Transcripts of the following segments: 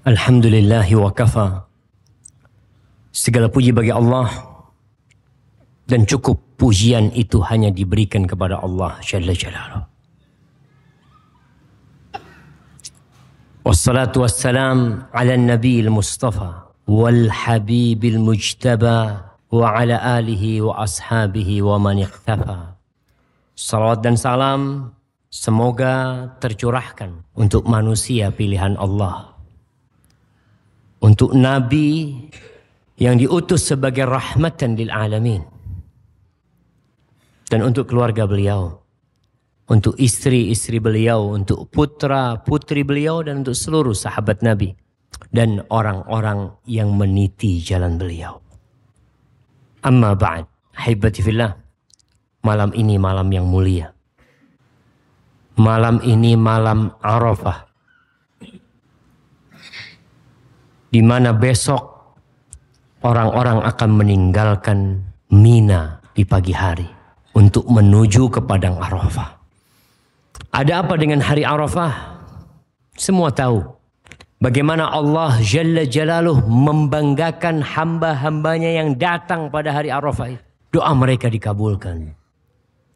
Alhamdulillahi wa kafa. Segala puji bagi Allah dan cukup pujian itu hanya diberikan kepada Allah Jalla Jalaluh. Wassalatu wassalam ala nabiil mustafa wal habibil mujtaba wa ala alihi wa ashabihi wa man iqtafa. Salawat dan salam semoga tercurahkan untuk manusia pilihan Allah, untuk Nabi yang diutus sebagai rahmatan lil alamin, dan untuk keluarga beliau, untuk istri-istri beliau, untuk putra-putri beliau, dan untuk seluruh sahabat Nabi dan orang-orang yang meniti jalan beliau. Amma ba'd, ahibati fillah, malam ini malam yang mulia. Malam ini malam Arafah, di mana besok orang-orang akan meninggalkan Mina di pagi hari untuk menuju ke Padang Arafah. Ada apa dengan hari Arafah? Semua tahu bagaimana Allah Jalla Jalaluh membanggakan hamba-hambanya yang datang pada hari Arafah. Doa mereka dikabulkan.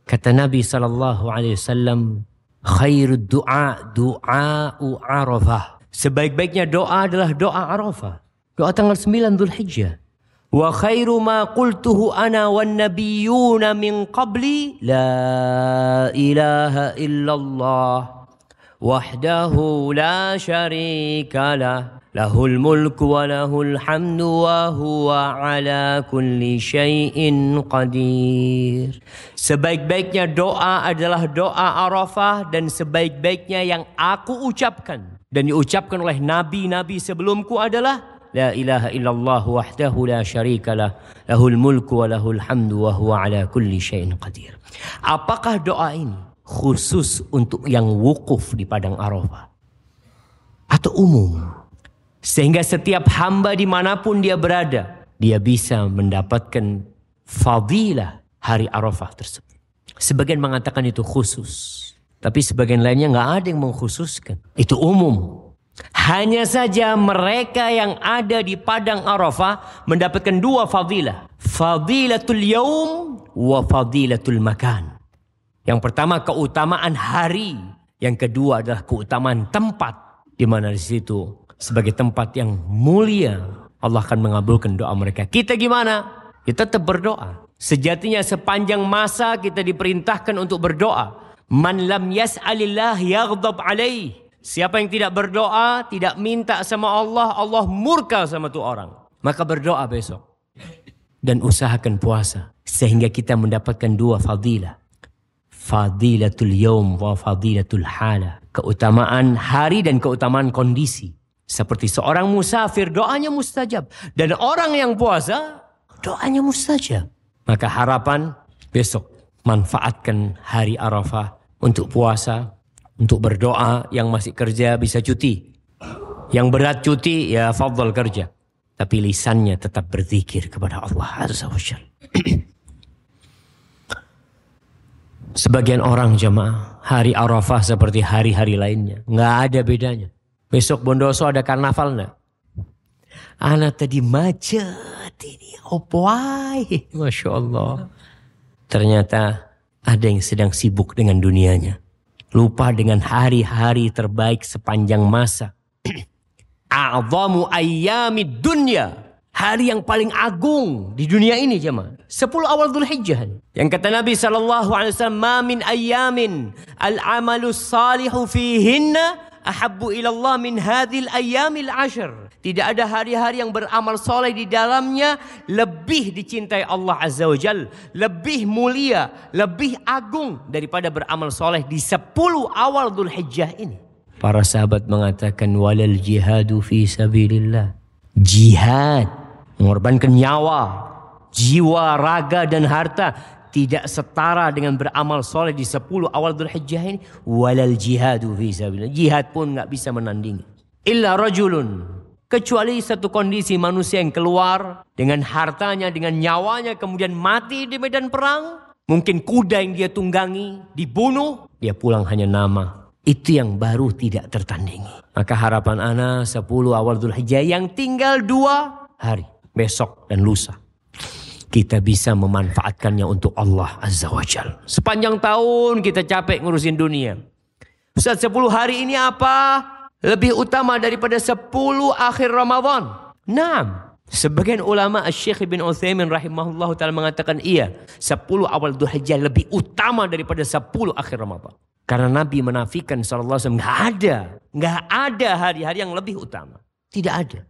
Kata Nabi SAW, khairud du'a du'a'u Arafah. Sebaik-baiknya doa adalah doa Arafah. Doa tanggal 9 Dzulhijjah. Wa khairu ma qultuhu ana wan nabiyyuna min qabli la ilaha illallah wahdahu la syarika lah lahul mulku wa lahul hamdu wa huwa ala kulli syai'in qadir. Sebaik-baiknya doa adalah doa Arafah, dan sebaik-baiknya yang aku ucapkan dan diucapkan oleh nabi-nabi sebelumku adalah la ilaha illallah wahdahu la syarika lah lahul mulku wa lahul hamdu wa huwa ala kulli syai'in qadir. Apakah doa ini khusus untuk yang wukuf di Padang Arafah atau umum? Sehingga setiap hamba dimanapun dia berada, dia bisa mendapatkan fadilah hari Arafah tersebut. Sebagian mengatakan itu khusus, tapi sebagian lainnya nggak ada yang mengkhususkan. Itu umum. Hanya saja mereka yang ada di Padang Arafah mendapatkan dua fadilah. Fadilatul yaum wa fadilatul makan. Yang pertama keutamaan hari. Yang kedua adalah keutamaan tempat. Di mana di situ sebagai tempat yang mulia Allah akan mengabulkan doa mereka. Kita gimana? Kita tetap berdoa. Sejatinya sepanjang masa kita diperintahkan untuk berdoa. Man lam yas'alillah yaghdab alaih. Siapa yang tidak berdoa, tidak minta sama Allah, Allah murka sama tuh orang. Maka berdoa besok. Dan usahakan puasa. Sehingga kita mendapatkan dua fadilah. Fadilatul yaum wa fadilatul hala. Keutamaan hari dan keutamaan kondisi. Seperti seorang musafir, doanya mustajab. Dan orang yang puasa, doanya mustajab. Maka harapan besok manfaatkan hari Arafah untuk puasa. Untuk berdoa, yang masih kerja bisa cuti. Yang berat cuti, ya fadhal kerja. Tapi lisannya tetap berzikir kepada Allah Azza wa Jalla. Sebagian orang jemaah, hari Arafah seperti hari-hari lainnya. Nggak ada bedanya. Besok Bondowoso ada karnaval nggak? Anak tadi macet ini. Opoai. Masya Allah. Ternyata ada yang sedang sibuk dengan dunianya. Lupa dengan hari-hari terbaik sepanjang masa. A'zamu ayyamid dunya. Hari yang paling agung di dunia ini jemaah. 10 awal Dzulhijjah. Yang kata Nabi SAW, ma min ayyamin al-amalu salihu fihinna ahabbu ilallah min hadhil ayyamil ashar. Tidak ada hari-hari yang beramal soleh di dalamnya lebih dicintai Allah Azza wa Jalla, lebih mulia, lebih agung daripada beramal soleh di 10 awal Dzulhijjah ini. Para sahabat mengatakan walal jihadu fi sabilillah. Jihad, mengorbankan nyawa, jiwa, raga dan harta tidak setara dengan beramal soleh di 10 awal Dzulhijjah ini. Walal jihadu fi sabilillah. Jihad pun nggak bisa menandingi. Illa rajulun, kecuali satu kondisi manusia yang keluar dengan hartanya, dengan nyawanya, kemudian mati di medan perang. Mungkin kuda yang dia tunggangi dibunuh, dia pulang hanya nama. Itu yang baru tidak tertandingi. Maka harapan ana 10 awal Dzulhijjah yang tinggal 2 hari. Besok dan lusa. Kita bisa memanfaatkannya untuk Allah Azza wa Jal. Sepanjang tahun kita capek ngurusin dunia. Ustaz, 10 hari ini apa? Lebih utama daripada 10 akhir Ramadan. 6. Sebagian ulama Syekh Ibnu Utsaimin rahimahullah ta'ala mengatakan iya. 10 awal Dzulhijjah lebih utama daripada 10 akhir Ramadan. Karena Nabi menafikan sallallahu alaihi wasallam, nggak ada hari-hari yang lebih utama. Tidak ada.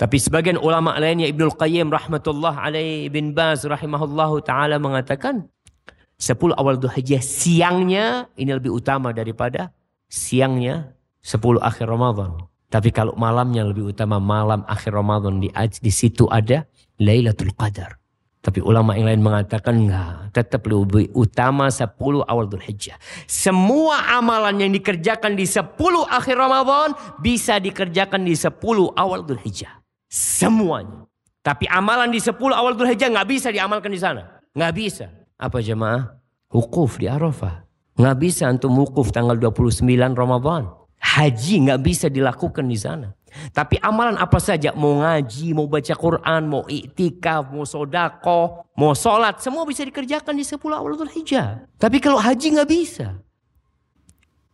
Tapi sebagian ulama lainnya Ibnul Qayyim rahmatullah alaihi, bin Baz rahimahullahu taala mengatakan 10 awal Dzulhijjah siangnya ini lebih utama daripada siangnya 10 akhir Ramadan. Tapi kalau malamnya lebih utama malam akhir Ramadan, di situ ada Lailatul Qadar. Tapi ulama yang lain mengatakan enggak, tetap lebih utama 10 awal Dzulhijjah. Semua amalan yang dikerjakan di 10 akhir Ramadan bisa dikerjakan di 10 awal Dzulhijjah. Semuanya. Tapi amalan di 10 awal Dzulhijjah enggak bisa diamalkan di sana. Enggak bisa. Apa jemaah? Wukuf di Arafah. Enggak bisa antum wukuf tanggal 29 Ramadan. Haji enggak bisa dilakukan di sana. Tapi amalan apa saja, mau ngaji, mau baca Quran, mau iktikaf, mau sodakoh, mau sholat, semua bisa dikerjakan di 10 awal Dzulhijjah. Tapi kalau haji nggak bisa.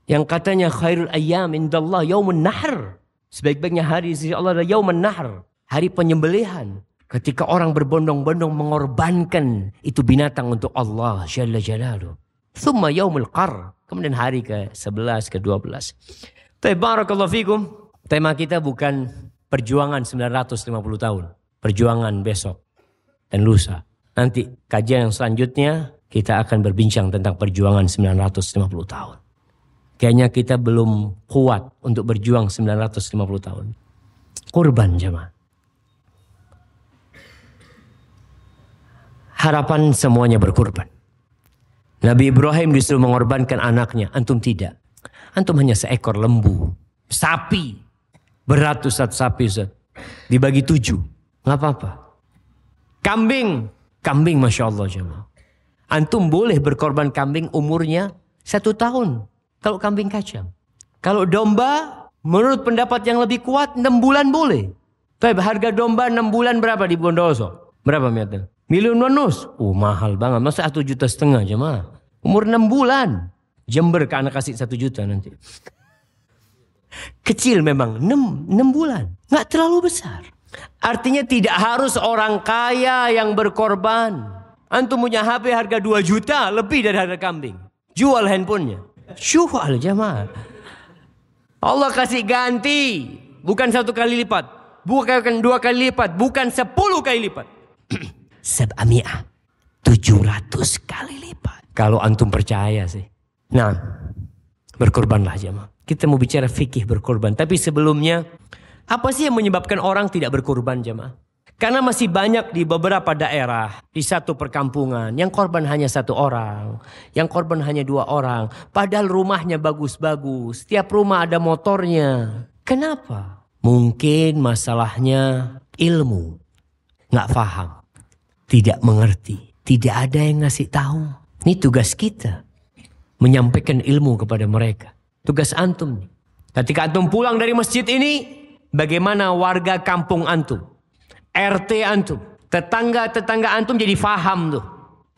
Yang katanya khairul ayyam indallah yaumun nahr, sebaik-baiknya hari sisi Allah adalah yaumun nahr, hari penyembelihan. Ketika orang berbondong-bondong mengorbankan itu binatang untuk Allah Jalla Jalaluh. Thumma yaumul qar, kemudian hari ke-11, ke-12. Tabarakallahu fikum. Tema kita bukan perjuangan 950 tahun. Perjuangan besok dan lusa. Nanti kajian yang selanjutnya kita akan berbincang tentang perjuangan 950 tahun. Kayaknya kita belum kuat untuk berjuang 950 tahun. Kurban jemaah. Harapan semuanya berkurban. Nabi Ibrahim justru mengorbankan anaknya. Antum tidak. Antum hanya seekor lembu. Sapi. Berat Ustaz sapi Ustaz. Dibagi 7. Gak apa-apa. Kambing. Kambing Masya Allah jemaah. Antum boleh berkorban kambing umurnya 1 tahun. Kalau kambing kacang. Kalau domba menurut pendapat yang lebih kuat 6 bulan boleh. Tapi harga domba 6 bulan berapa di Bondowoso? Berapa miatnya? Miliun. Mahal banget. Masa 1,5 juta jemaah. Umur 6 bulan. Jember ke anak kasih 1 juta nanti. Kecil memang 6 bulan. Nggak terlalu besar. Artinya tidak harus orang kaya yang berkorban. Antum punya HP harga 2 juta lebih dari harga kambing. Jual handphonenya. Syuhal jamaah. Allah kasih ganti. Bukan 1 kali lipat. Bukan 2 kali lipat. Bukan 10 kali lipat. 700 kali lipat. Kalau antum percaya sih. Nah, berkorbanlah jamaah. Kita mau bicara fikih berkorban. Tapi sebelumnya, apa sih yang menyebabkan orang tidak berkorban jemaah? Karena masih banyak di beberapa daerah, di satu perkampungan, yang korban hanya 1 orang. Yang korban hanya 2 orang. Padahal rumahnya bagus-bagus. Setiap rumah ada motornya. Kenapa? Mungkin masalahnya ilmu. Nggak paham. Tidak mengerti. Tidak ada yang ngasih tahu. Ini tugas kita. Menyampaikan ilmu kepada mereka. Tugas antum. Ketika antum pulang dari masjid ini, bagaimana warga kampung antum, RT antum, tetangga-tetangga antum jadi faham tuh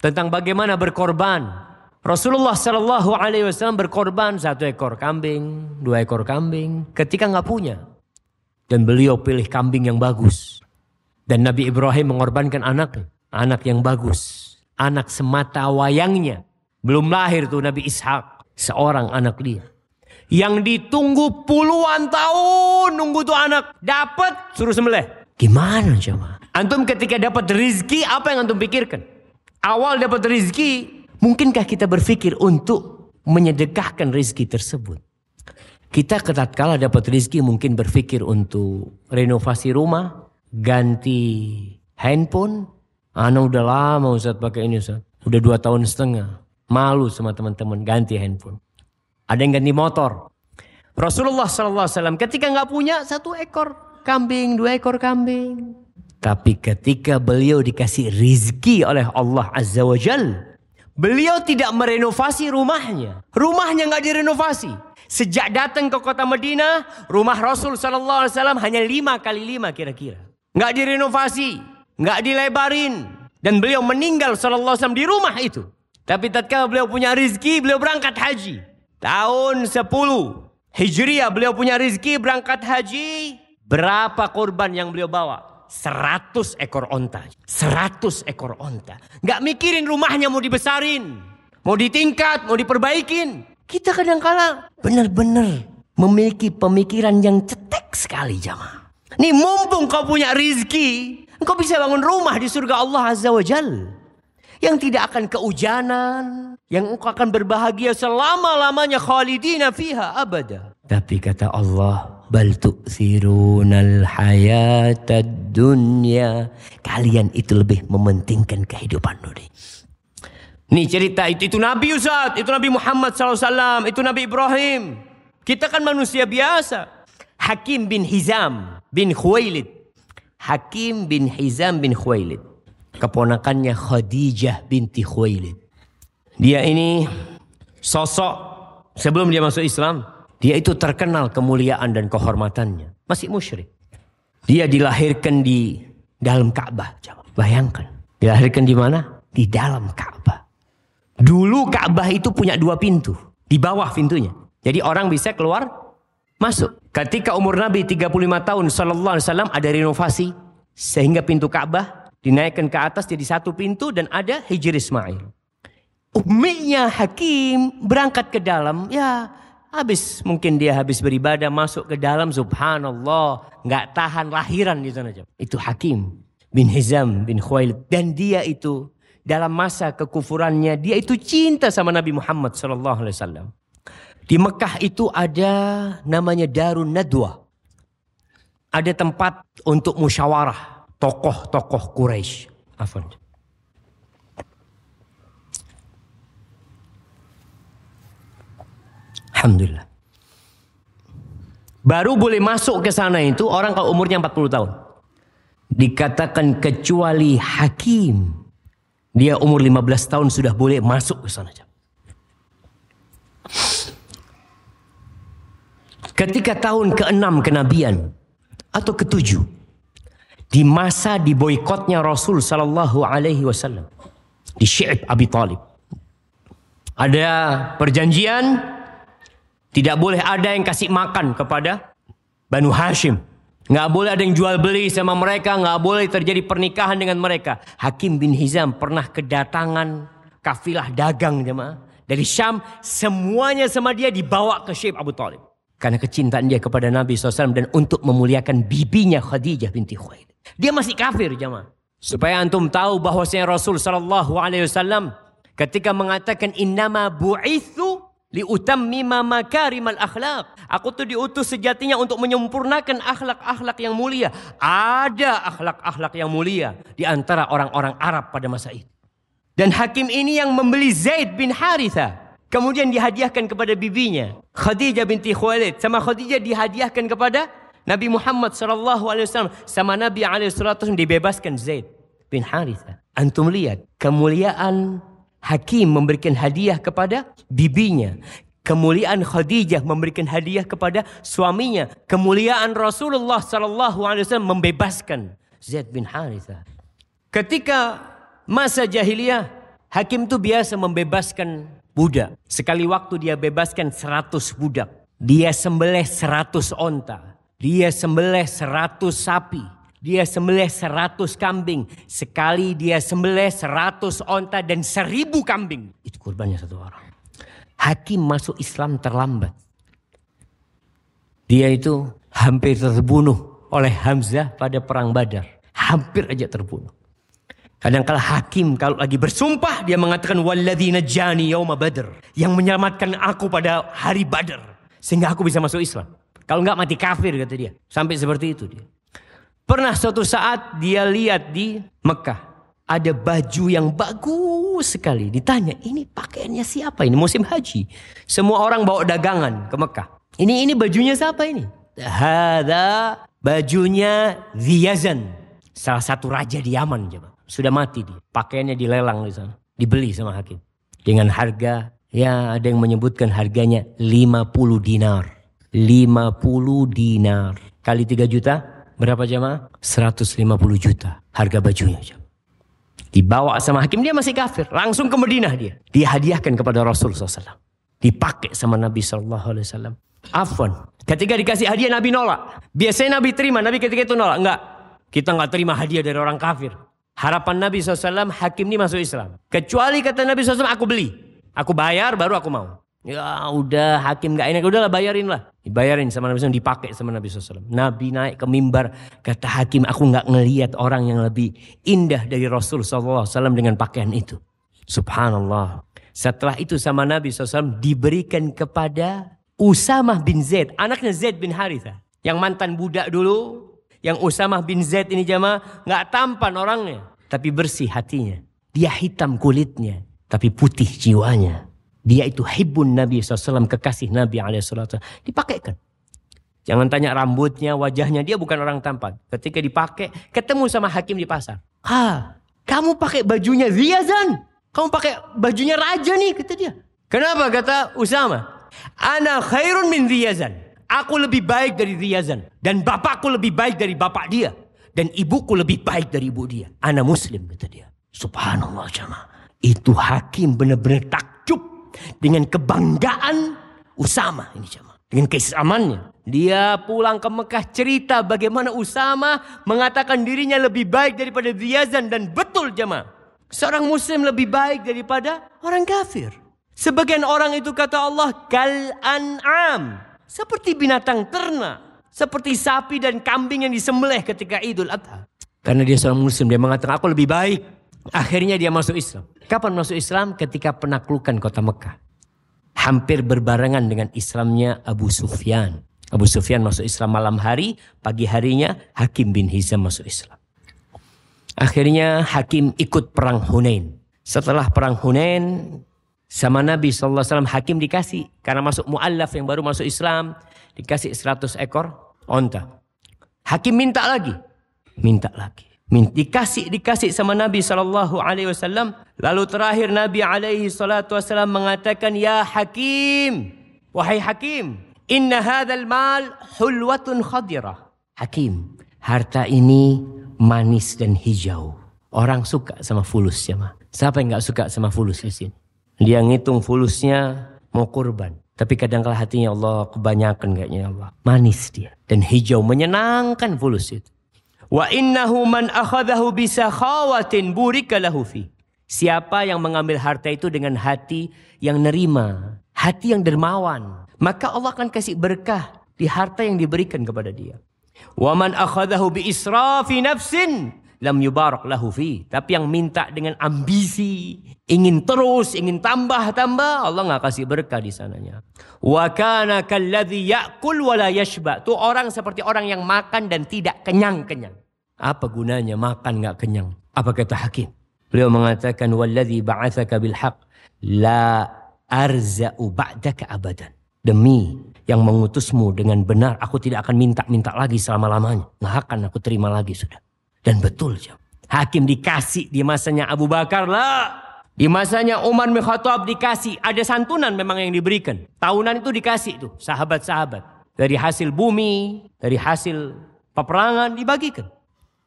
tentang bagaimana berkorban. Rasulullah Shallallahu Alaihi Wasallam berkorban 1 ekor kambing, 2 ekor kambing. Ketika nggak punya, dan beliau pilih kambing yang bagus. Dan Nabi Ibrahim mengorbankan anaknya, anak yang bagus, anak semata wayangnya, belum lahir tuh Nabi Ishaq, seorang anak dia. Yang ditunggu puluhan tahun, nunggu tuh anak dapat suruh sembelih. Gimana coba? Antum ketika dapat rizki, apa yang antum pikirkan? Awal dapat rizki, mungkinkah kita berpikir untuk menyedekahkan rizki tersebut? Kita tatkala dapat rizki mungkin berpikir untuk renovasi rumah, ganti handphone. Anak udah lama Ustaz pakai ini Ustaz, udah 2,5 tahun. Malu sama teman-teman ganti handphone. Ada yang ganti motor. Rasulullah SAW ketika nggak punya 1 ekor kambing, 2 ekor kambing. Tapi ketika beliau dikasih rizki oleh Allah Azza wa Jal, Beliau tidak merenovasi rumahnya. Rumahnya nggak direnovasi. Sejak datang ke kota Madinah, rumah Rasul SAW hanya 5 kali 5 kira-kira. Nggak direnovasi, nggak dilebarin. Dan beliau meninggal SAW di rumah itu. Tapi tatkala beliau punya rizki, beliau berangkat haji. Tahun 10 Hijriah beliau punya rizki, berangkat haji. Berapa korban yang beliau bawa? 100 ekor onta. 100 ekor onta. Gak mikirin rumahnya mau dibesarin, mau ditingkat, mau diperbaikin. Kita kadang-kala benar-benar memiliki pemikiran yang cetek sekali jamaah. Nih mumpung kau punya rizki, engkau bisa bangun rumah di surga Allah Azza wa Jalla. Yang tidak akan keujanan, yang engkau akan berbahagia selama-lamanya, khalidina fiha abada. Tapi kata Allah, bal tu'thirunal hayatad dunya. Kalian itu lebih mementingkan kehidupan dunia. Nih cerita itu Nabi Ustaz, itu Nabi Muhammad SAW, itu Nabi Ibrahim. Kita kan manusia biasa. Hakim bin Hizam bin Khuwailid. Hakim bin Hizam bin Khuwailid. Keponakannya Khadijah binti Khuwailid. Dia ini sosok sebelum dia masuk Islam, dia itu terkenal kemuliaan dan kehormatannya. Masih musyrik. Dia dilahirkan di dalam Ka'bah. Bayangkan, dilahirkan di mana? Di dalam Ka'bah. Dulu Ka'bah itu punya 2 pintu. Di bawah pintunya. Jadi orang bisa keluar masuk. Ketika umur Nabi 35 tahun sallallahu alaihi wasallam ada renovasi sehingga pintu Ka'bah dinaikkan ke atas jadi 1 pintu dan ada Hijri Ismail. Umminya Hakim berangkat ke dalam. Ya habis mungkin dia habis beribadah masuk ke dalam. Subhanallah, nggak tahan lahiran di sana. Itu Hakim bin Hizam bin Khuwailid. Dan dia itu dalam masa kekufurannya dia itu cinta sama Nabi Muhammad SAW. Di Mekah itu ada namanya Darun Nadwa. Ada tempat untuk musyawarah tokoh-tokoh Quraisy. Afwan. Alhamdulillah. Baru boleh masuk ke sana itu orang kalau umurnya 40 tahun. Dikatakan kecuali Hakim. Dia umur 15 tahun sudah boleh masuk ke sana. Ketika tahun ke-6 kenabian atau ke-7 di masa diboikotnya Rasul Sallallahu Alaihi Wasallam di Syi'ib Abi Talib, ada perjanjian tidak boleh ada yang kasih makan kepada Banu Hashim, nggak boleh ada yang jual beli sama mereka, nggak boleh terjadi pernikahan dengan mereka. Hakim bin Hizam pernah kedatangan kafilah dagang jemaah dari Syam, semuanya sama dia dibawa ke Syi'ib Abi Talib karena kecintaan dia kepada Nabi SAW dan untuk memuliakan bibinya Khadijah binti Khuwailid. Dia masih kafir jemaah. Supaya antum tahu bahwasanya Rasul sallallahu alaihi wasallam ketika mengatakan innama bu'itsu liutammima makarimal akhlaq. Aku tuh diutus sejatinya untuk menyempurnakan akhlak-akhlak yang mulia. Ada akhlak-akhlak yang mulia di antara orang-orang Arab pada masa itu. Dan Hakim ini yang membeli Zaid bin Haritsah, kemudian dihadiahkan kepada bibinya Khadijah binti Khuwailid, sama Khadijah dihadiahkan kepada Nabi Muhammad SAW, sama Nabi SAW dibebaskan Zaid bin Haritsah. Antum lihat kemuliaan Hakim memberikan hadiah kepada bibinya, kemuliaan Khadijah memberikan hadiah kepada suaminya, kemuliaan Rasulullah SAW membebaskan Zaid bin Haritsah. Ketika masa jahiliyah, Hakim itu biasa membebaskan budak. Sekali waktu dia bebaskan 100 budak. Dia sembelih 100 onta. Dia sembelih 100 sapi. Dia sembelih 100 kambing. Sekali dia sembelih 100 onta dan 1000 kambing. Itu kurbannya satu orang. Hakim masuk Islam terlambat. Dia itu hampir terbunuh oleh Hamzah pada perang Badar. Hampir aja terbunuh. Kadang-kadang Hakim kalau lagi bersumpah dia mengatakan walladzi najjani yauma badr, yang menyelamatkan aku pada hari Badar sehingga aku bisa masuk Islam. Kalau enggak mati kafir kata dia. Sampai seperti itu dia. Pernah suatu saat dia lihat di Mekah ada baju yang bagus sekali. Ditanya, "Ini pakaiannya siapa ini? Musim haji. Semua orang bawa dagangan ke Mekah. Ini bajunya siapa ini?" "Hadza bajunya Dhi Yazan." Salah satu raja di Yaman, jemaah. Sudah mati dia. Pakaiannya dilelang di sana, dibeli sama Hakim. dengan harga, ya ada yang menyebutkan harganya 50 dinar kali 3 juta, berapa jemaah? 150 juta harga bajunya. Dibawa sama hakim, dia masih kafir, langsung ke Madinah dia, dihadiahkan kepada Rasul SAW, dipakai sama Nabi SAW. Afwan, ketika dikasih hadiah Nabi nolak. Biasanya Nabi terima, Nabi ketika itu nolak. Enggak, kita enggak terima hadiah dari orang kafir. Harapan Nabi SAW, hakim ini masuk Islam. Kecuali kata Nabi SAW, aku beli, aku bayar baru aku mau. Ya udah, hakim gak enak, udahlah bayarin lah. Dibayarin sama Nabi SAW, dipakai sama Nabi SAW. Nabi naik ke mimbar, kata hakim, aku gak ngelihat orang yang lebih indah dari Rasul SAW dengan pakaian itu. Subhanallah. Setelah itu sama Nabi SAW diberikan kepada Usamah bin Zaid, anaknya Zaid bin Haritsah, yang mantan budak dulu. Yang Usamah bin Zaid ini jamaah, gak tampan orangnya, tapi bersih hatinya. Dia hitam kulitnya, tapi putih jiwanya. Dia itu hibbun Nabi SAW, kekasih Nabi SAW. Dipakaikan. Jangan tanya rambutnya, wajahnya, dia bukan orang tampan. Ketika dipakai, ketemu sama hakim di pasar. Ha, kamu pakai bajunya Dhi Yazan. Kamu pakai bajunya raja nih, kata dia. Kenapa? Kata Usamah, ana khairun min Dhi Yazan. Aku lebih baik dari Dhi Yazan. Dan bapakku lebih baik dari bapak dia. Dan ibuku lebih baik dari ibu dia. Ana Muslim, kata dia. Subhanallah jamaah. Itu hakim benar-benar takjub dengan kebanggaan Usamah ini jamaah. Dengan keislamannya. Dia pulang ke Mekah cerita bagaimana Usamah mengatakan dirinya lebih baik daripada Dhi Yazan. Dan betul jamaah. Seorang Muslim lebih baik daripada orang kafir. Sebagian orang itu kata Allah, kal an'am. Seperti binatang ternak. Seperti sapi dan kambing yang disembelih ketika Idul Adha. Karena dia seorang Muslim, dia mengatakan aku lebih baik. Akhirnya dia masuk Islam. Kapan masuk Islam? Ketika penaklukan kota Mekah. Hampir berbarengan dengan Islamnya Abu Sufyan. Abu Sufyan masuk Islam malam hari. Pagi harinya Hakim bin Hizam masuk Islam. Akhirnya Hakim ikut perang Hunain. Setelah perang Hunain, sama Nabi SAW hakim dikasih, karena masuk mu'allaf yang baru masuk Islam, dikasih 100 ekor onta. Hakim minta lagi. Dikasih sama Nabi SAW. Lalu terakhir Nabi SAW mengatakan, ya hakim, wahai hakim, inna hadzal mal hulwatun khadirah. Hakim, harta ini manis dan hijau. Orang suka sama fulus ya ma. Siapa yang gak suka sama fulus di sini? Dia ngitung fulusnya mau kurban. Tapi kadang-kadang hatinya Allah kebanyakan kayaknya Allah. Manis dia. Dan hijau menyenangkan fulus itu. Wa innahu man akhadahu bisakhawatin burika lahu fi. Siapa yang mengambil harta itu dengan hati yang nerima. Hati yang dermawan. Maka Allah akan kasih berkah di harta yang diberikan kepada dia. Wa man akhadahu bi israfi nafsin. Lam yubarak lahu fi. Tapi yang minta dengan ambisi, ingin terus, ingin tambah-tambah, Allah nggak kasih berkah di sananya. Wa kana kalladzi ya'kul wa la yashba. Itu orang seperti orang yang makan dan tidak kenyang-kenyang. Apa gunanya makan nggak kenyang? Apa kata hakim? Beliau mengatakan, walladzi ba'atsaka bil haqq la arza'u ba'daka abadan. Demi yang mengutusmu dengan benar, aku tidak akan minta-minta lagi selama-lamanya. Nggak akan aku terima lagi sudah. Dan betul jam. Hakim dikasih di masanya Abu Bakar lah. Di masanya Umar bin Khattab dikasih. Ada santunan memang yang diberikan. Tahunan itu dikasih tuh sahabat-sahabat. Dari hasil bumi, dari hasil peperangan dibagikan.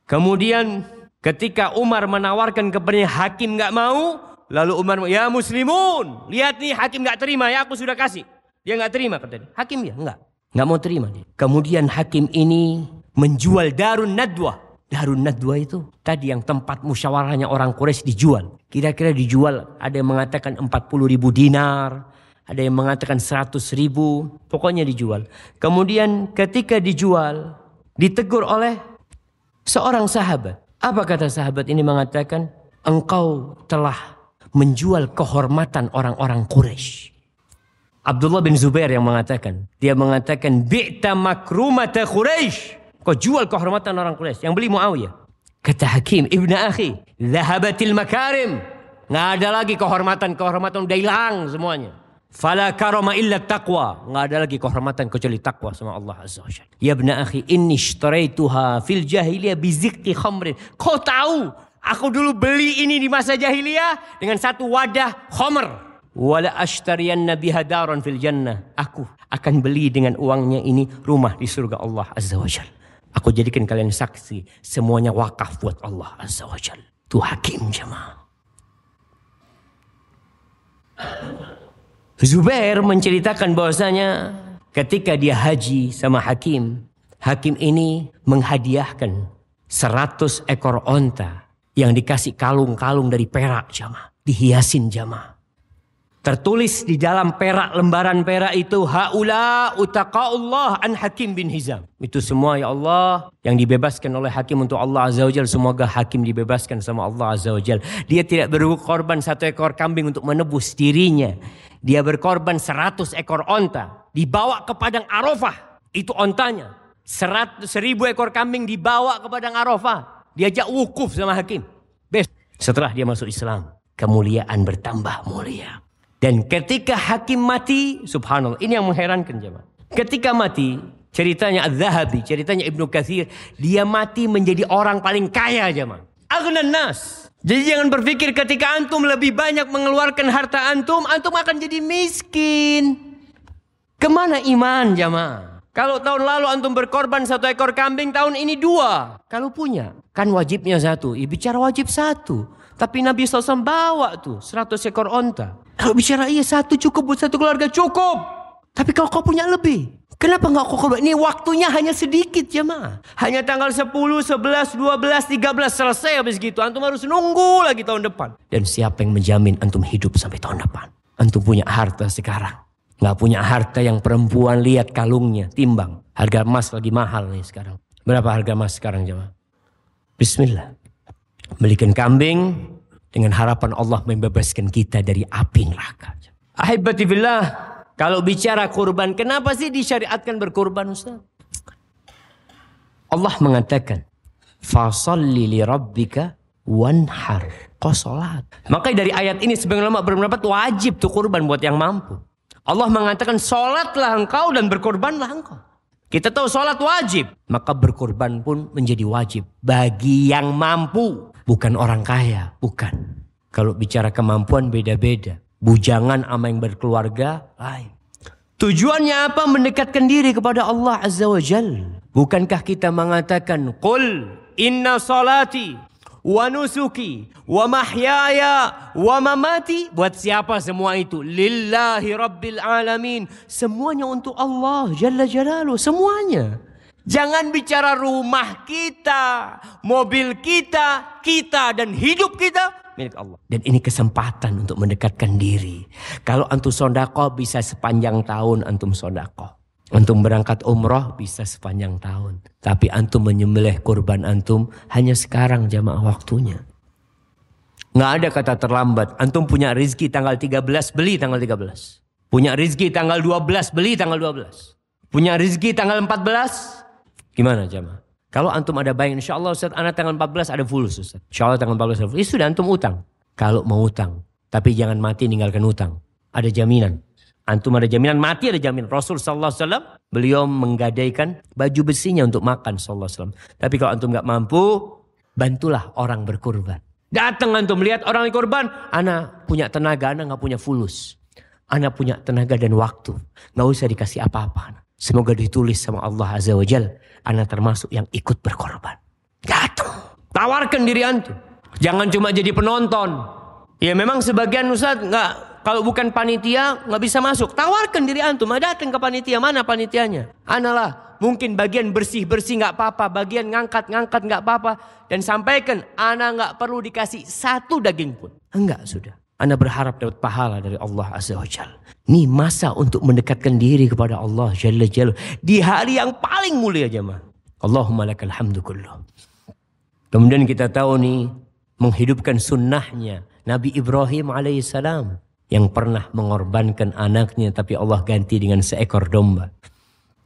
Kemudian ketika Umar menawarkan kepadanya, hakim gak mau. Lalu Umar, ya muslimun. Lihat nih hakim gak terima ya, aku sudah kasih. Dia gak terima katanya. Hakim ya enggak. Gak mau terima dia. Kemudian hakim ini menjual Darun Nadwa. Darun Nadwa itu tadi yang tempat musyawarahnya orang Quraisy dijual. Kira-kira dijual ada yang mengatakan 40.000 dinar. Ada yang mengatakan 100.000. Pokoknya dijual. Kemudian ketika dijual ditegur oleh seorang sahabat. Apa kata sahabat ini mengatakan? Engkau telah menjual kehormatan orang-orang Quraisy. Abdullah bin Zubair yang mengatakan. Dia mengatakan bi'ta makrumata Quraisy. Kau jual kehormatan orang Quraisy. Yang beli Mu'awiyah. Kata hakim, ibnu akhi, zahabatil makarim. Nggak ada lagi kehormatan. Udah hilang semuanya. Fala karama illa taqwa. Nggak ada lagi kehormatan kecuali taqwa sama Allah Azza wa Jalla. Ya ibnu akhi, inni ishtaraytuha fil jahiliyah bizikti khamrin. Kau tahu, aku dulu beli ini di masa jahiliyah dengan satu wadah khamr. Wala ashtariyanna biha daran fil jannah. Aku akan beli dengan uangnya ini rumah di surga Allah Azza wa Jalla. Aku jadikan kalian saksi, semuanya wakaf buat Allah Azza wa Jalla. Itu hakim jemaah. Zubair menceritakan bahwasanya ketika dia haji sama hakim, hakim ini menghadiahkan 100 ekor onta yang dikasih kalung-kalung dari perak jamaah, dihiasin jamaah. Tertulis di dalam perak, lembaran perak itu, haula utaqaullah an Hakim bin Hizam. Itu semua ya Allah yang dibebaskan oleh hakim untuk Allah Azza wa Jalla. Semoga hakim dibebaskan sama Allah Azza wa Jalla. Dia tidak berkorban 1 ekor kambing untuk menebus dirinya. Dia berkorban 100 ekor onta. Dibawa ke Padang Arafah. Itu ontanya. 100.000 ekor kambing dibawa ke Padang Arafah. Diajak wukuf sama hakim. Setelah dia masuk Islam, kemuliaan bertambah mulia. Dan ketika hakim mati, subhanallah, ini yang mengherankan jemaah. Ketika mati, ceritanya Adz-Dzahabi, ceritanya Ibnu Katsir, dia mati menjadi orang paling kaya jemaah. Aghnan nas. Jadi jangan berpikir ketika antum lebih banyak mengeluarkan harta antum, antum akan jadi miskin. Kemana iman jemaah? Kalau tahun lalu antum berkorban 1 ekor kambing, tahun ini 2. Kalau punya, kan wajibnya 1. Ya, bicara wajib 1. Tapi Nabi SAW bawa tuh 100 ekor onta. Kalau bicara iya 1 cukup buat 1 keluarga cukup. Tapi kalau kau punya lebih, kenapa nggak kau korban? Ini waktunya hanya sedikit jemaah. Hanya tanggal 10, 11, 12, 13 selesai habis gitu. Antum harus nunggu lagi tahun depan. Dan siapa yang menjamin antum hidup sampai tahun depan? Antum punya harta sekarang. Nggak punya harta yang perempuan lihat kalungnya, timbang. Harga emas lagi mahal nih sekarang. Berapa harga emas sekarang jemaah? Bismillah. Belikan kambing dengan harapan Allah membebaskan kita dari api neraka. Ahibati billah, kalau bicara kurban, kenapa sih disyariatkan berkurban Ustaz? Allah mengatakan, "Fasholli li rabbika wanhar." Kau salat. Makanya dari ayat ini sebagian ulama berpendapat wajib tuh kurban buat yang mampu. Allah mengatakan salatlah engkau dan berkorbanlah engkau. Kita tahu salat wajib, maka berkorban pun menjadi wajib bagi yang mampu. Bukan orang kaya, bukan. Kalau bicara kemampuan beda-beda. Bujangan sama yang berkeluarga lain. Tujuannya apa? Mendekatkan diri kepada Allah Azza wa Jalla. Bukankah kita mengatakan, "Qul inna salati wa nusuki wa mahyaya wa mamati." Buat siapa semua itu? Lillahi rabbil alamin. Semuanya untuk Allah Jalla Jalaluhu, semuanya. Jangan bicara rumah kita, mobil kita, dan hidup kita milik Allah. Dan ini kesempatan untuk mendekatkan diri. Kalau antum sodaqoh bisa sepanjang tahun antum sodaqoh. Antum berangkat umroh bisa sepanjang tahun. Tapi antum menyembelih kurban antum hanya sekarang jamaah waktunya. Nggak ada kata terlambat. Antum punya rizki tanggal 13, beli tanggal 13. Punya rizki tanggal 12, beli tanggal 12. Punya rizki tanggal 14... Gimana jemaah? Kalau antum ada bayang, insya Allah Ustaz, anak tanggal 14 ada fulus Ustaz. Insya Allah tanggal 14 ada fulus. Sudah antum utang. Kalau mau utang. Tapi jangan mati ninggalkan utang. Ada jaminan. Antum ada jaminan, mati ada jaminan. Rasul SAW, beliau menggadaikan baju besinya untuk makan SAW. Tapi kalau antum gak mampu, bantulah orang berkurban. Datang antum lihat orang yang kurban. Anak punya tenaga, anak gak punya fulus. Anak punya tenaga dan waktu. Gak usah dikasih apa-apa. Semoga ditulis sama Allah Azza wa Jalla. Anda termasuk yang ikut berkorban. Datang. Tawarkan diri antum. Jangan cuma jadi penonton. Ya memang sebagian Ustaz nggak, kalau bukan panitia nggak bisa masuk. Tawarkan diri antum. Datang ke panitia, mana panitianya? Analah mungkin bagian bersih-bersih nggak apa-apa. Bagian ngangkat-ngangkat nggak apa-apa. Dan sampaikan, Anda nggak perlu dikasih 1 daging pun. Enggak sudah. Anda berharap dapat pahala dari Allah Azza wa Jalla. Ini masa untuk mendekatkan diri kepada Allah Jalla Jalla. Di hari yang paling mulia jemaah. Allahumma lakal hamdu kulluh. Kemudian kita tahu nih, menghidupkan sunnahnya Nabi Ibrahim alaihissalam. Yang pernah mengorbankan anaknya, tapi Allah ganti dengan seekor domba.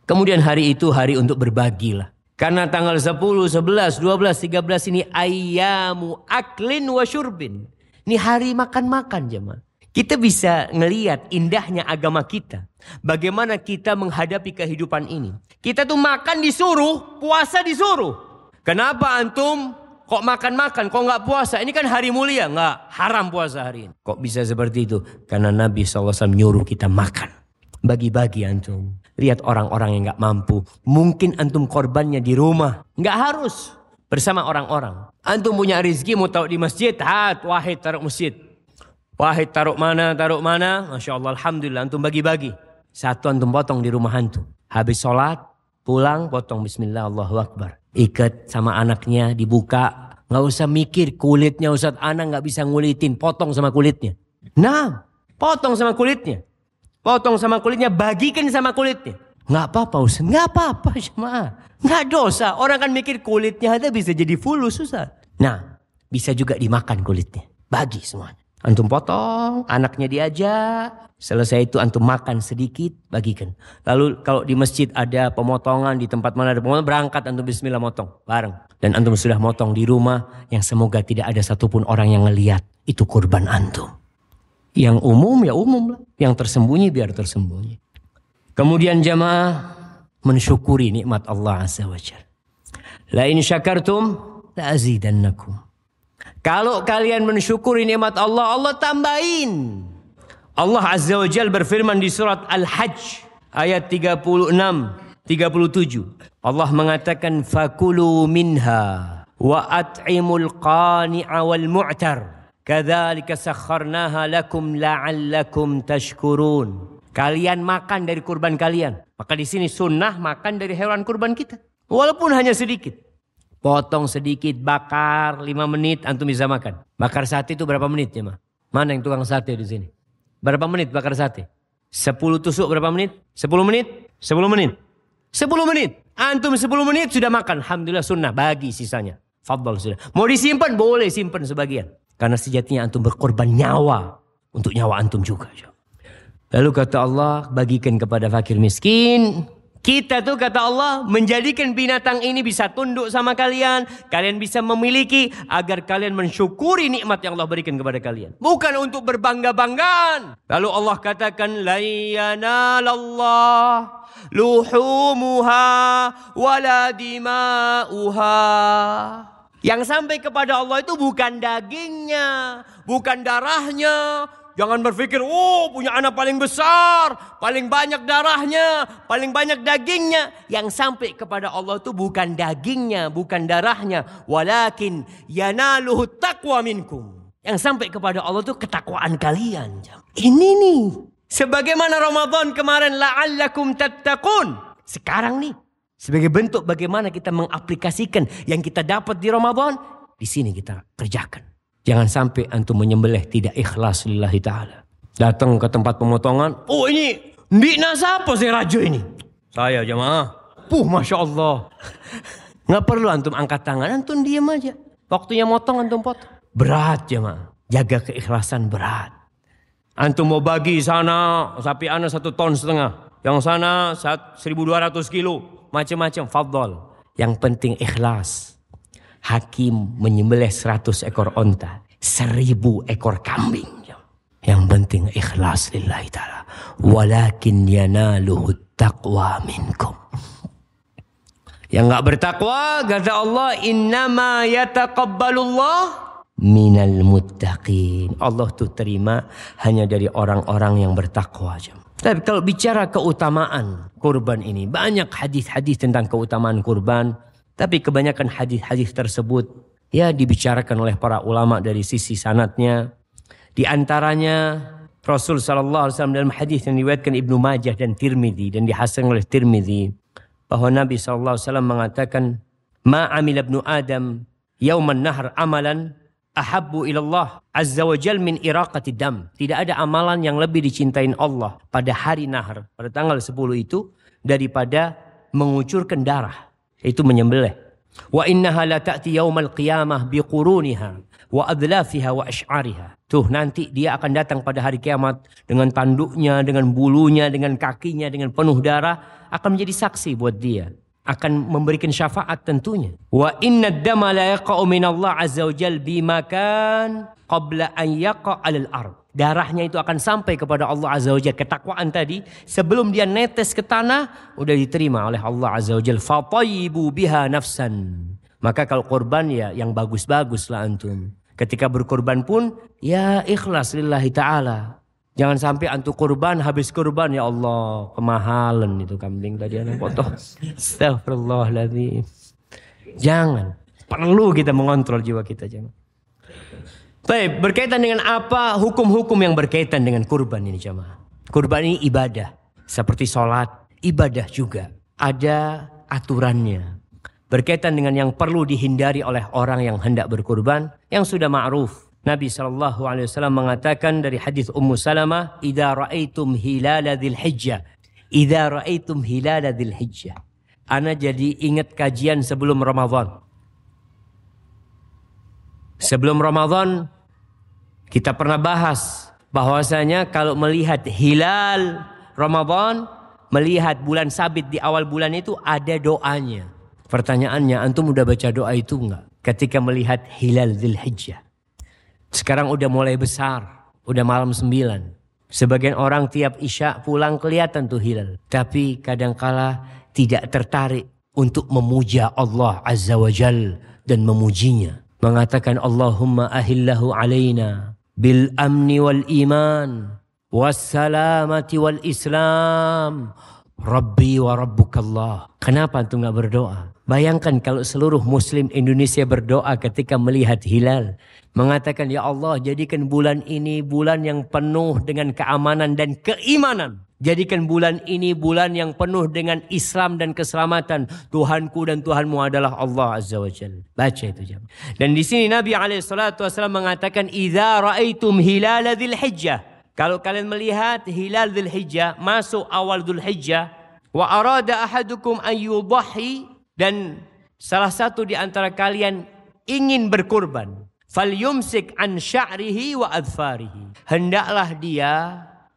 Kemudian hari itu hari untuk berbagilah. Karena tanggal 10, 11, 12, 13 ini ayyamu aklin wa syurbin. Ini hari makan-makan jemaah. Kita bisa ngelihat indahnya agama kita. Bagaimana kita menghadapi kehidupan ini. Kita tuh makan disuruh, puasa disuruh. Kenapa antum Kok makan-makan, kok nggak puasa? Ini kan hari mulia, nggak haram puasa hari ini. Kok bisa seperti itu? Karena Nabi SAW nyuruh kita makan. Bagi-bagi antum. Lihat orang-orang yang nggak mampu. Mungkin antum korbannya di rumah. Nggak harus bersama orang-orang. Antum punya rezeki mau taruh di masjid, wahid taruh masjid. Wahid taruh mana, Masya Allah, Alhamdulillah. Antum bagi-bagi. Satu antum potong di rumah antum. Habis sholat, pulang, potong bismillah, Allahu Akbar. Ikat sama anaknya, dibuka. Gak usah mikir kulitnya, Ustaz Ana gak bisa ngulitin. Potong sama kulitnya. Nah, potong sama kulitnya. Potong sama kulitnya, bagikan sama kulitnya. Gak apa-apa Ustaz, gak apa-apa jemaah. Gak dosa, orang kan mikir kulitnya ada bisa jadi fulus Ustaz. Nah, bisa juga dimakan kulitnya. Bagi semuanya. Antum potong, anaknya diajak. Selesai itu antum makan sedikit, bagikan. Lalu kalau di masjid ada pemotongan, di tempat mana ada pemotongan, berangkat antum bismillah motong, bareng. Dan antum sudah motong di rumah, yang semoga tidak ada satupun orang yang ngelihat. Itu kurban antum. Yang umum ya umum lah. Yang tersembunyi biar tersembunyi. Kemudian jamaah mensyukuri nikmat Allah Azza wa Jalla. La in syakartum la azidannakum. Kalau kalian mensyukuri nikmat Allah, Allah tambahin. Allah Azza wa Jalla berfirman di surat Al-Hajj ayat 36, 37. Allah mengatakan fakulu minha wa at'imul qani'a wal mu'tar. Kadzalika sakharnaha lakum la'allakum tashkurun. Kalian makan dari kurban kalian. Maka di sini sunnah makan dari hewan kurban kita. Walaupun hanya sedikit. Potong sedikit, bakar 5 menit, antum bisa makan. Bakar sate itu berapa menit ya, Ma? Mana yang tukang sate di sini? Berapa menit bakar sate? 10 tusuk berapa menit? 10 menit? 10 menit? 10 menit. Antum 10 menit sudah makan. Alhamdulillah sunnah, bagi sisanya. Fadhal sudah. Mau disimpan? Boleh simpan sebagian. Karena sejatinya antum berkorban nyawa. Untuk nyawa antum juga. Lalu kata Allah, bagikan kepada fakir miskin. Kita tuh kata Allah menjadikan binatang ini bisa tunduk sama kalian. Kalian bisa memiliki agar kalian mensyukuri nikmat yang Allah berikan kepada kalian. Bukan untuk berbangga-banggaan. Lalu Allah katakan la yanalallahu luhumuha wala dima'uha. Yang sampai kepada Allah itu bukan dagingnya, bukan darahnya. Jangan berpikir, punya anak paling besar, paling banyak darahnya, paling banyak dagingnya. Yang sampai kepada Allah itu bukan dagingnya, bukan darahnya. Walakin yanaluhu taqwa minkum. Yang sampai kepada Allah itu ketakwaan kalian. Ini nih. Sebagaimana Ramadan kemarin, la'allakum tattaqun. Sekarang nih, sebagai bentuk bagaimana kita mengaplikasikan yang kita dapat di Ramadan, di sini kita kerjakan. Jangan sampai antum menyembelih tidak ikhlas lillahi ta'ala. Datang ke tempat pemotongan. Ini ndikna siapa sih raja ini? Saya jemaah. Masya Allah. Nggak perlu antum angkat tangan. Antum diam aja. Waktunya motong antum potong. Berat jemaah. Jaga keikhlasan berat. Antum mau bagi sana. Sapi ana 1,5 ton. Yang sana 1.200 kilo. Macam-macam. Fadhal. Yang penting ikhlas. Hakim menyembelih 100 ekor onta, 1000 ekor kambing. Yang penting ikhlas lillahi ta'ala. Walakin yanaluhu taqwa minkum. Yang gak bertakwa, kata Allah, innama yataqabbalullah minal muttaqin. Allah tuh terima hanya dari orang-orang yang bertakwa. Tapi kalau bicara keutamaan kurban ini, banyak hadis-hadis tentang keutamaan kurban. Tapi kebanyakan hadis-hadis tersebut ya dibicarakan oleh para ulama dari sisi sanatnya. Di antaranya Rasul sallallahu alaihi wasallam dalam hadis yang diriwayatkan Ibnu Majah dan Tirmidzi dan dihasan oleh Tirmidzi bahwa Nabi sallallahu alaihi wasallam mengatakan ma amila ibnu adam yauman nahr amalan ahabbu ila Allah azza wa jalla min iraqati dam. Tidak ada amalan yang lebih dicintain Allah pada hari Nahr, pada tanggal 10 itu, daripada mengucurkan darah. Itu menyembelih. Wa innaha la ta'ti yaumal qiyamah biquruniha wa adlafiha wa ash'ariha. Tuh nanti dia akan datang pada hari kiamat dengan tanduknya, dengan bulunya, dengan kakinya, dengan penuh darah, akan menjadi saksi buat dia, akan memberikan syafaat tentunya. Wa innad dama la yaqa'u min Allah azza wa jalla bimakan qabla an yaqa' 'alal ard. Darahnya itu akan sampai kepada Allah Azza wa Jalla. Ketakwaan tadi sebelum dia netes ke tanah udah diterima oleh Allah Azza wa Jalla. Fatayyibu biha nafsan Maka kalau kurban ya yang bagus-bagus lah antum. Ketika berkurban pun ya ikhlas lillahi ta'ala. Jangan sampai antum kurban, habis kurban ya Allah kemahalan itu kambing tadi anak potong. Astagfirullahaladzim. Jangan. Perlu kita mengontrol jiwa kita, jangan. Baik, berkaitan dengan apa hukum-hukum yang berkaitan dengan kurban ini jamaah. Kurban ini ibadah, seperti sholat, ibadah juga. Ada aturannya. Berkaitan dengan yang perlu dihindari oleh orang yang hendak berkurban, yang sudah ma'ruf. Nabi SAW mengatakan dari hadis Ummu Salamah, "Idza ra'aitum hilala dzilhijjah, idza ra'aitum hilala dzilhijjah." Ana jadi ingat kajian sebelum Ramadan. Sebelum Ramadan kita pernah bahas bahwasanya kalau melihat hilal Ramadan, melihat bulan sabit di awal bulan itu ada doanya. Pertanyaannya, antum udah baca doa itu enggak? Ketika melihat hilal Dzulhijjah. Sekarang udah mulai besar, udah malam 9. Sebagian orang tiap isya pulang kelihatan tuh hilal, tapi kadangkala tidak tertarik untuk memuja Allah Azza wa Jalla dan memujinya. Mengatakan Allahumma ahillahu alaina bil amni wal iman was salamati wal islam Rabbi wa Rabbukallah. Kenapa antum gak berdoa? Bayangkan kalau seluruh muslim Indonesia berdoa ketika melihat hilal, mengatakan ya Allah jadikan bulan ini bulan yang penuh dengan keamanan dan keimanan. Jadikan bulan ini bulan yang penuh dengan Islam dan keselamatan. Tuhanku dan Tuhanmu adalah Allah Azza wa Jalla. Baca itu jemaah. Dan di sini Nabi SAW mengatakan, "Idza ra'aitum hilala dzilhijjah." Kalau kalian melihat hilal dzilhijjah, masuk awal dzilhijjah, wa arada ahadukum an yudhahi, dan salah satu di antara kalian ingin berkurban, falyumsik an sya'rihi wa adfarihi. Hendaklah dia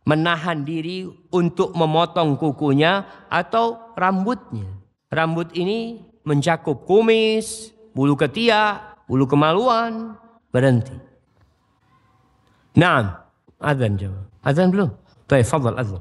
menahan diri untuk memotong kukunya atau rambutnya. Rambut ini mencakup kumis, bulu ketiak, bulu kemaluan. Berhenti. Naam. Azan jawab. Azan belum? Baik, fadhal azan.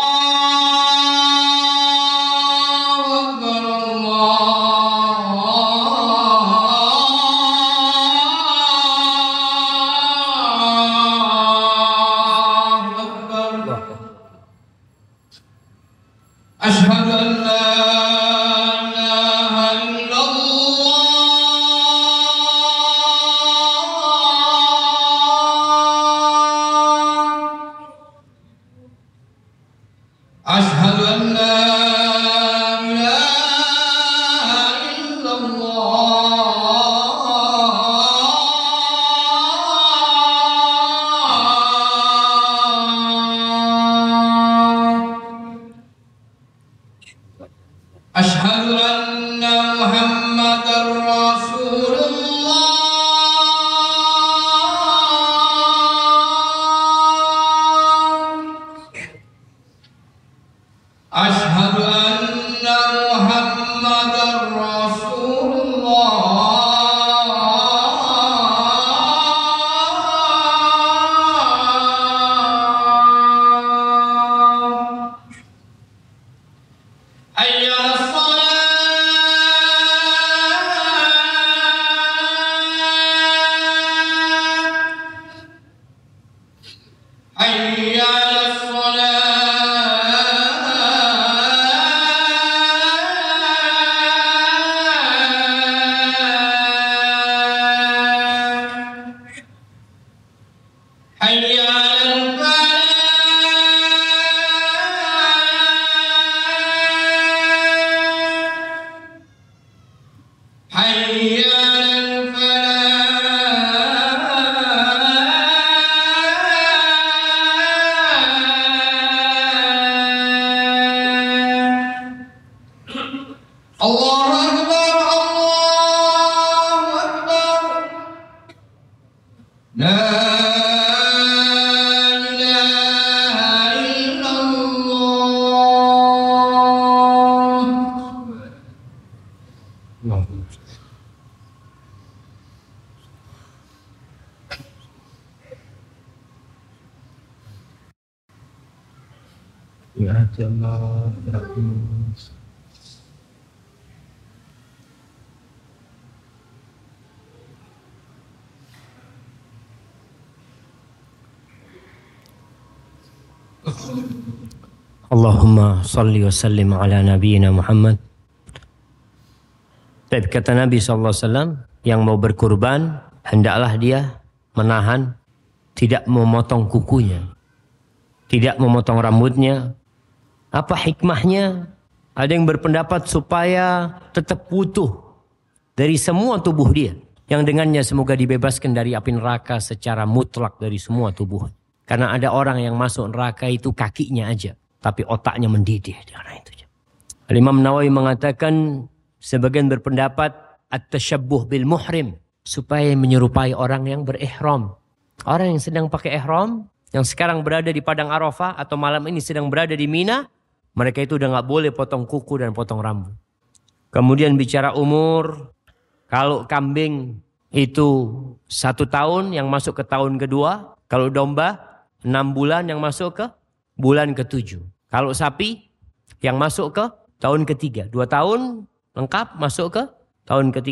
Asyhadu an la ilaha Bi'ajallah ya'amus. Allahumma salli wa sallim ala nabiyyina Muhammad. Tapi kata Nabi SAW, yang mau berkurban hendaklah dia menahan, tidak memotong kukunya, tidak memotong rambutnya. Apa hikmahnya? Ada yang berpendapat supaya tetap utuh dari semua tubuh dia, yang dengannya semoga dibebaskan dari api neraka secara mutlak dari semua tubuh. Karena ada orang yang masuk neraka itu kakinya aja, tapi otaknya mendidih karena itu. Imam Nawawi mengatakan sebagian berpendapat at-tashabbuh bil muhrim, supaya menyerupai orang yang berihram. Orang yang sedang pakai ihram, yang sekarang berada di Padang Arafah atau malam ini sedang berada di Mina, mereka itu udah gak boleh potong kuku dan potong rambut. Kemudian bicara umur, kalau kambing itu 1 tahun yang masuk ke tahun kedua, kalau domba 6 bulan yang masuk ke bulan ke-7. Kalau sapi yang masuk ke tahun ke-3. 2 tahun lengkap masuk ke tahun ke-3.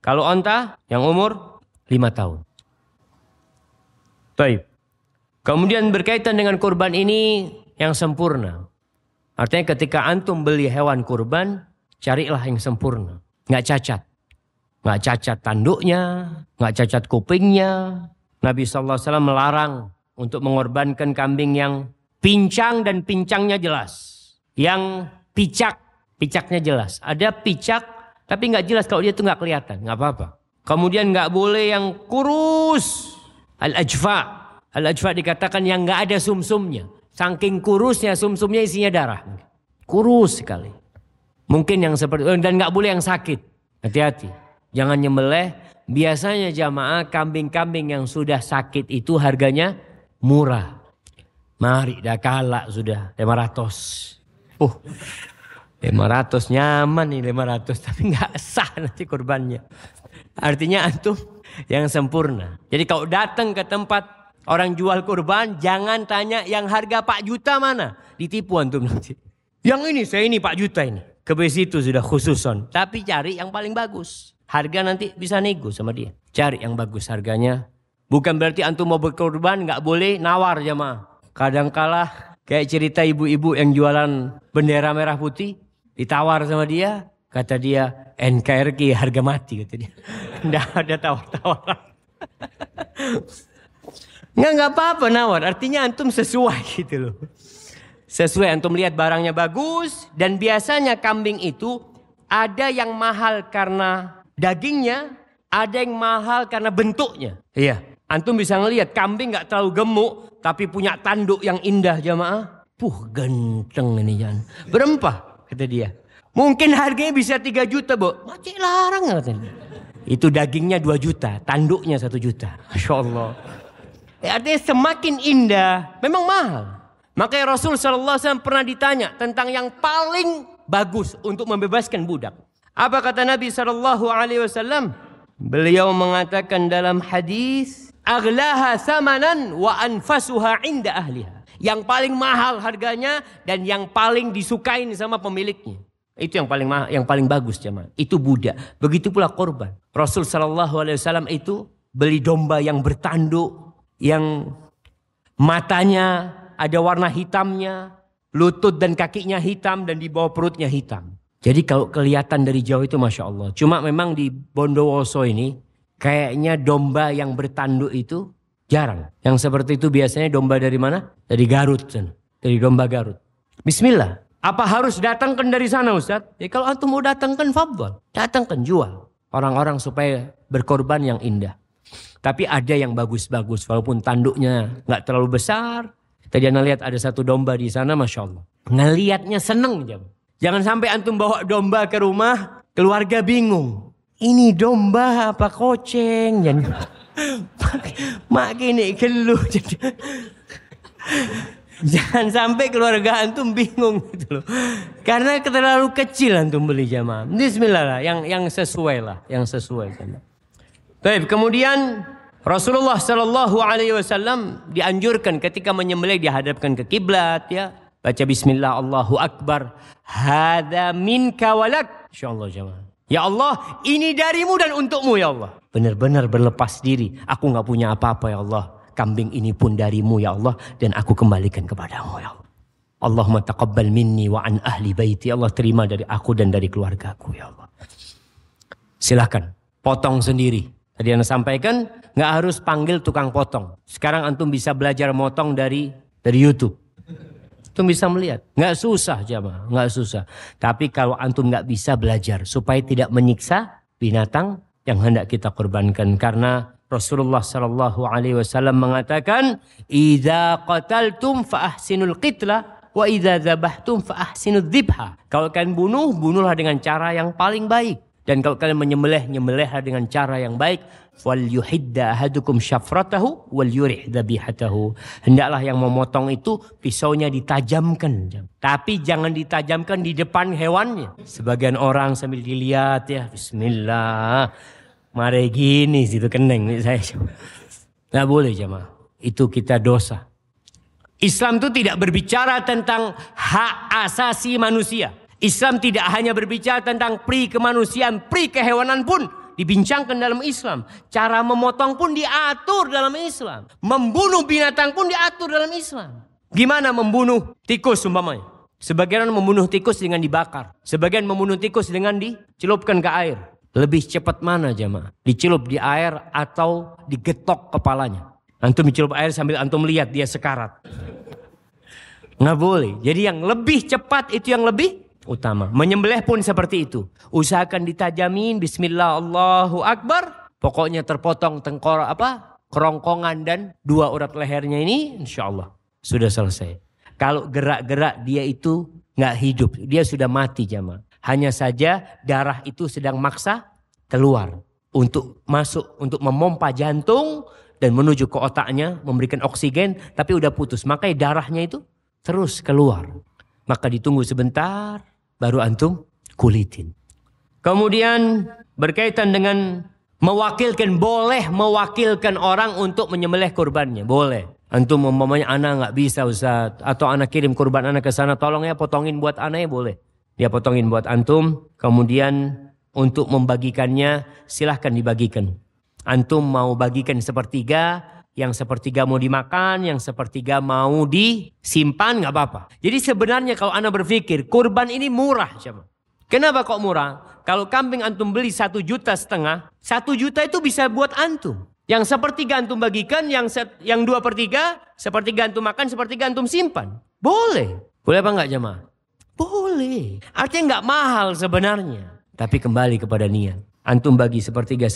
Kalau onta yang umur 5 tahun. Baik. Kemudian berkaitan dengan kurban ini yang sempurna. Artinya ketika antum beli hewan kurban, carilah yang sempurna. Nggak cacat. Nggak cacat tanduknya, nggak cacat kupingnya. Nabi SAW melarang untuk mengorbankan kambing yang pincang dan pincangnya jelas. Yang picak, picaknya jelas. Ada picak tapi nggak jelas, kalau dia itu nggak kelihatan, nggak apa-apa. Kemudian nggak boleh yang kurus. Al-ajfa. Al-ajfa dikatakan yang nggak ada sumsumnya. Saking kurusnya sumsumnya isinya darah. Kurus sekali. Mungkin yang seperti, dan nggak boleh yang sakit. Hati-hati. Jangan nyembelih. Biasanya jamaah kambing-kambing yang sudah sakit itu harganya murah. Mari dah kalah sudah 500. 500 nyaman nih 500, tapi nggak sah nanti kurbannya. Artinya antum yang sempurna. Jadi kalau datang ke tempat orang jual kurban, jangan tanya yang harga Pak Juta mana. Ditipu antum nanti. Yang ini saya ini Pak Juta ini. Kebes itu sudah khususon. Tapi cari yang paling bagus. Harga nanti bisa nego sama dia. Cari yang bagus harganya. Bukan berarti antum mau berkorban nggak boleh nawar jamaah. Kadangkala kayak cerita ibu-ibu yang jualan bendera merah putih. Ditawar sama dia. Kata dia NKRI harga mati. Kata dia. Nggak ada tawar-tawaran. Nggak apa-apa nawar. Artinya antum sesuai gitu loh. Sesuai, antum lihat barangnya bagus. Dan biasanya kambing itu ada yang mahal karena dagingnya, ada yang mahal karena bentuknya. Iya, antum bisa ngelihat kambing nggak terlalu gemuk, tapi punya tanduk yang indah jamaah. Genteng ini Jan. Berempah, kata dia. Mungkin harganya bisa 3 juta, Bu. Masih larang katanya. Itu dagingnya 2 juta, tanduknya 1 juta. Masya Allah. Artinya semakin indah, memang mahal. Makanya Rasul Shallallahu Alaihi Wasallam pernah ditanya tentang yang paling bagus untuk membebaskan budak. Apa kata Nabi SAW? Beliau mengatakan dalam hadis, aghlaha samanan wa anfasuha inda ahliha. Yang paling mahal harganya dan yang paling disukain sama pemiliknya. Itu yang paling mahal, yang paling bagus jemaah. Itu budak. Begitu pula korban. Rasul SAW itu beli domba yang bertanduk, yang matanya ada warna hitamnya, lutut dan kakinya hitam dan di bawah perutnya hitam. Jadi kalau kelihatan dari jauh itu Masya Allah. Cuma memang di Bondowoso ini kayaknya domba yang bertanduk itu jarang. Yang seperti itu biasanya domba dari mana? Dari Garut. Dari domba Garut. Bismillah. Apa harus datangkan dari sana Ustaz? Ya kalau antum mau datangkan fadhal. Datangkan jual. Orang-orang supaya berkorban yang indah. Tapi ada yang bagus-bagus. Walaupun tanduknya gak terlalu besar. Tadi Anda lihat ada satu domba di sana Masya Allah. Ngelihatnya seneng jam. Jangan sampai antum bawa domba ke rumah, keluarga bingung. Ini domba apa koceng? Makanya geluh. Jangan sampai keluarga antum bingung gitu loh. Karena terlalu kecil antum beli jamaah. Bismillah lah, yang sesuai lah, yang sesuai. Baik, kemudian Rasulullah Shallallahu Alaihi Wasallam dianjurkan ketika menyembelih dihadapkan ke kiblat ya. baca bismillah, Allahu Akbar, hadza minka walak, insyaallah jemaah. Ya Allah, ini darimu dan untukmu ya Allah. Benar-benar berlepas diri, aku gak punya apa-apa ya Allah. Kambing ini pun darimu ya Allah, dan aku kembalikan kepadamu ya Allah. Allahumma taqabbal minni wa an ahli baiti. Allah, terima dari aku dan dari keluargaku ya Allah. Silahkan, potong sendiri. Tadi Anda sampaikan, gak harus panggil tukang potong. Sekarang Antum bisa belajar motong dari YouTube. Antum bisa melihat, nggak susah jamaah, nggak susah. Tapi kalau antum nggak bisa belajar supaya tidak menyiksa binatang yang hendak kita kurbankan, karena Rasulullah Shallallahu Alaihi Wasallam mengatakan, idza qataltum faahsinul qitla, wa idza dzabhtum faahsinud dzibha. Kalau kalian bunuh, bunuhlah dengan cara yang paling baik. Dan kalau kalian menyembelih, nyembelihlah dengan cara yang baik. Wal yuhidda ahadukum syafratahu wal yurih dzabihatahu. Hendaklah yang memotong itu pisaunya ditajamkan, tapi jangan ditajamkan di depan hewannya. Sebagian orang sambil dilihat ya, bismillah. Mari gini situ keneng saya. Enggak boleh jemaah. Itu kita dosa. Islam itu tidak berbicara tentang hak asasi manusia. Islam tidak hanya berbicara tentang pri kemanusiaan, pri kehewanan pun dibincangkan dalam Islam. Cara memotong pun diatur dalam Islam. Membunuh binatang pun diatur dalam Islam. Gimana membunuh tikus umpamanya? Sebagian membunuh tikus dengan dibakar. Sebagian membunuh tikus dengan dicelupkan ke air. Lebih cepat mana jemaah? Dicelup di air atau digetok kepalanya? Antum dicelup air sambil antum lihat dia sekarat. Nggak boleh. Jadi yang lebih cepat itu yang lebih utama. Menyembelih pun seperti itu. Usahakan ditajamin, bismillah, Allahu Akbar. Pokoknya terpotong tengkorak kerongkongan dan dua urat lehernya ini, insya Allah sudah selesai. Kalau gerak-gerak dia itu nggak hidup, dia sudah mati jamaah. Hanya saja darah itu sedang maksa keluar untuk masuk, untuk memompa jantung dan menuju ke otaknya, memberikan oksigen, tapi udah putus. Makanya darahnya itu terus keluar. Maka ditunggu sebentar, baru antum kulitin. Kemudian berkaitan dengan mewakilkan, boleh mewakilkan orang untuk menyembelih kurbannya, boleh. Antum umpamanya anak nggak bisa Ustaz, atau anak kirim kurban anak ke sana, tolong ya potongin buat anaknya, boleh. Dia potongin buat antum, kemudian untuk membagikannya silahkan dibagikan. Antum mau bagikan sepertiga, yang sepertiga mau dimakan, yang sepertiga mau disimpan, gak apa-apa. Jadi sebenarnya kalau Anda berpikir, kurban ini murah. Kenapa kok murah? Kalau kambing antum beli 1,5 juta, 1 juta itu bisa buat antum. Yang sepertiga antum bagikan, yang 2/3, sepertiga antum makan, sepertiga antum simpan. Boleh. Boleh apa enggak jemaah? Boleh. Artinya gak mahal sebenarnya. Tapi kembali kepada niat. Antum bagi sepertiga.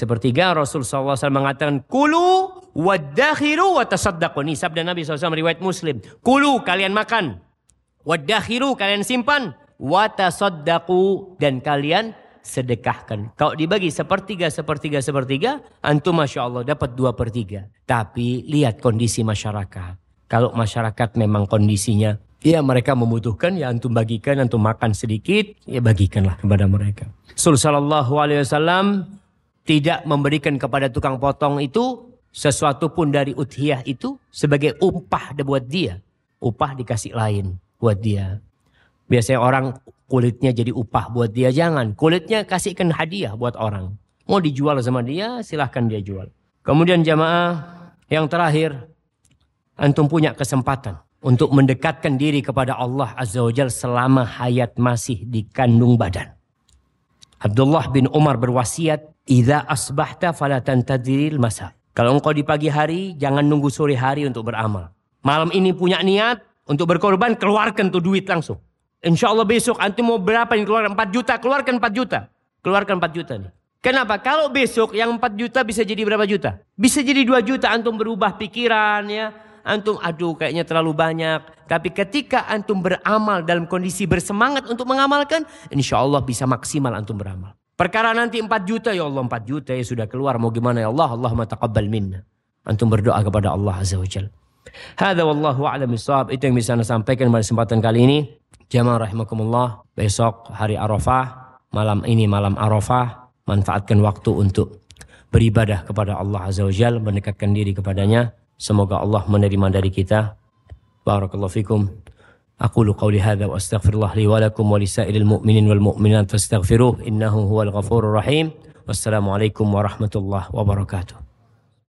Rasulullah SAW mengatakan, kulu waddakhiru watasaddaqu. Ini sabda Nabi SAW, riwayat Muslim. Kulu, kalian makan. Waddakhiru, kalian simpan. Watasaddaqu, dan kalian sedekahkan. Kalau dibagi sepertiga, antum masya Allah dapat 2/3. Tapi lihat kondisi masyarakat. Kalau masyarakat memang kondisinya, ya mereka membutuhkan, ya antum bagikan, antum makan sedikit, ya bagikanlah kepada mereka. Sallallahu alaihi wasallam tidak memberikan kepada tukang potong itu sesuatu pun dari udhiyah itu sebagai upah buat dia. Upah dikasih lain buat dia. Biasanya orang kulitnya jadi upah buat dia, jangan. Kulitnya kasihkan hadiah buat orang. Mau dijual sama dia, silahkan dia jual. Kemudian jamaah, yang terakhir, antum punya kesempatan untuk mendekatkan diri kepada Allah Azza wa Jalla selama hayat masih di kandung badan. Abdullah bin Umar berwasiat, idza asbahta fala tantadhiril masa. Kalau engkau di pagi hari, jangan nunggu sore hari untuk beramal. Malam ini punya niat untuk berkorban, keluarkan tuh duit langsung. Insya Allah besok antum mau berapa yang keluar? 4 juta, keluarkan 4 juta. Keluarkan 4 juta nih. Kenapa? Kalau besok yang 4 juta bisa jadi berapa juta? Bisa jadi 2 juta, antum berubah pikiran ya. Antum aduh kayaknya terlalu banyak. Tapi ketika antum beramal dalam kondisi bersemangat untuk mengamalkan, insya Allah bisa maksimal antum beramal. Perkara nanti 4 juta, ya Allah 4 juta ya sudah keluar. Mau gimana ya Allah, Allahumma taqabbal minna. Antum berdoa kepada Allah Azza wa Jalla. Hadza wallahu a'lam bissawab. Itu yang bisa saya sampaikan pada kesempatan kali ini. Jamaah rahimakumullah, besok hari Arafah, malam ini malam Arafah. Manfaatkan waktu untuk beribadah kepada Allah Azza wa Jalla, mendekatkan diri kepadanya. Semoga Allah menerima dari kita. Barakallahu fikum. أقول قولي هذا وأستغفر الله لي ولكم ولسائر المؤمنين والمؤمنات فاستغفروه إنه هو الغفور الرحيم والسلام عليكم ورحمة الله وبركاته.